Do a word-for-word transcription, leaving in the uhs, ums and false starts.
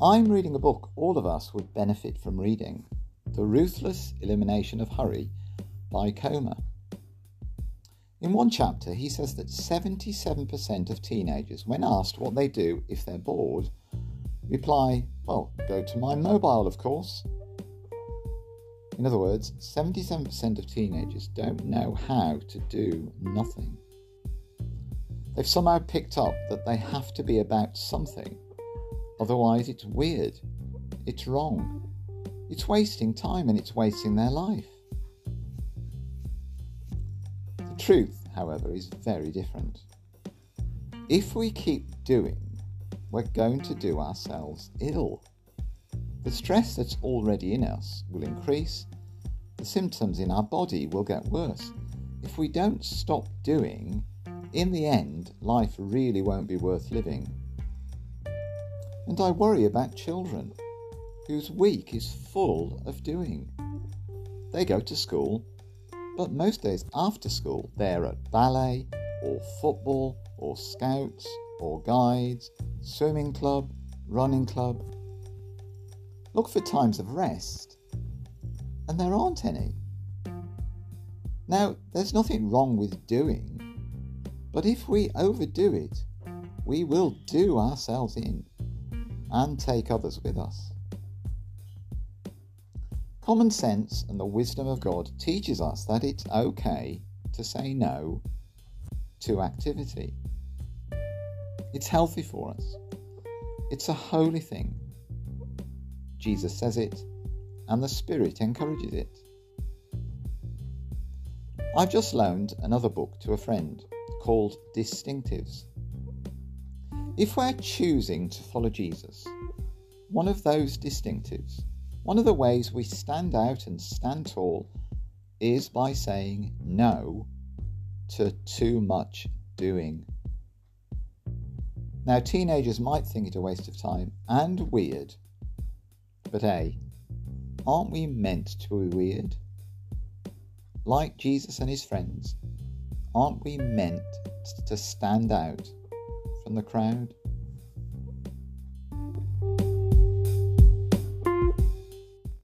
I'm reading a book all of us would benefit from reading, The Ruthless Elimination of Hurry by Comer. In one chapter, he says that seventy-seven percent of teenagers, when asked what they do if they're bored, reply, well, go to my mobile, of course. In other words, seventy-seven percent of teenagers don't know how to do nothing. They've somehow picked up that they have to be about something. Otherwise, it's weird, it's wrong, it's wasting time and it's wasting their life. The truth, however, is very different. If we keep doing, we're going to do ourselves ill. The stress that's already in us will increase. The symptoms in our body will get worse. If we don't stop doing, in the end, life really won't be worth living. And I worry about children, whose week is full of doing. They go to school, but most days after school, they're at ballet, or football, or scouts, or guides, swimming club, running club. Look for times of rest, and there aren't any. Now, there's nothing wrong with doing, but if we overdo it, we will do ourselves in and take others with us. Common sense and the wisdom of God teaches us that it's okay to say no to activity. It's healthy for us. It's a holy thing. Jesus says it, and the Spirit encourages it. I've just loaned another book to a friend called Distinctives. If we're choosing to follow Jesus, one of those distinctives, one of the ways we stand out and stand tall, is by saying no to too much doing. Now, teenagers might think it a waste of time and weird. But hey, aren't we meant to be weird? Like Jesus and his friends, aren't we meant to stand out from the crowd?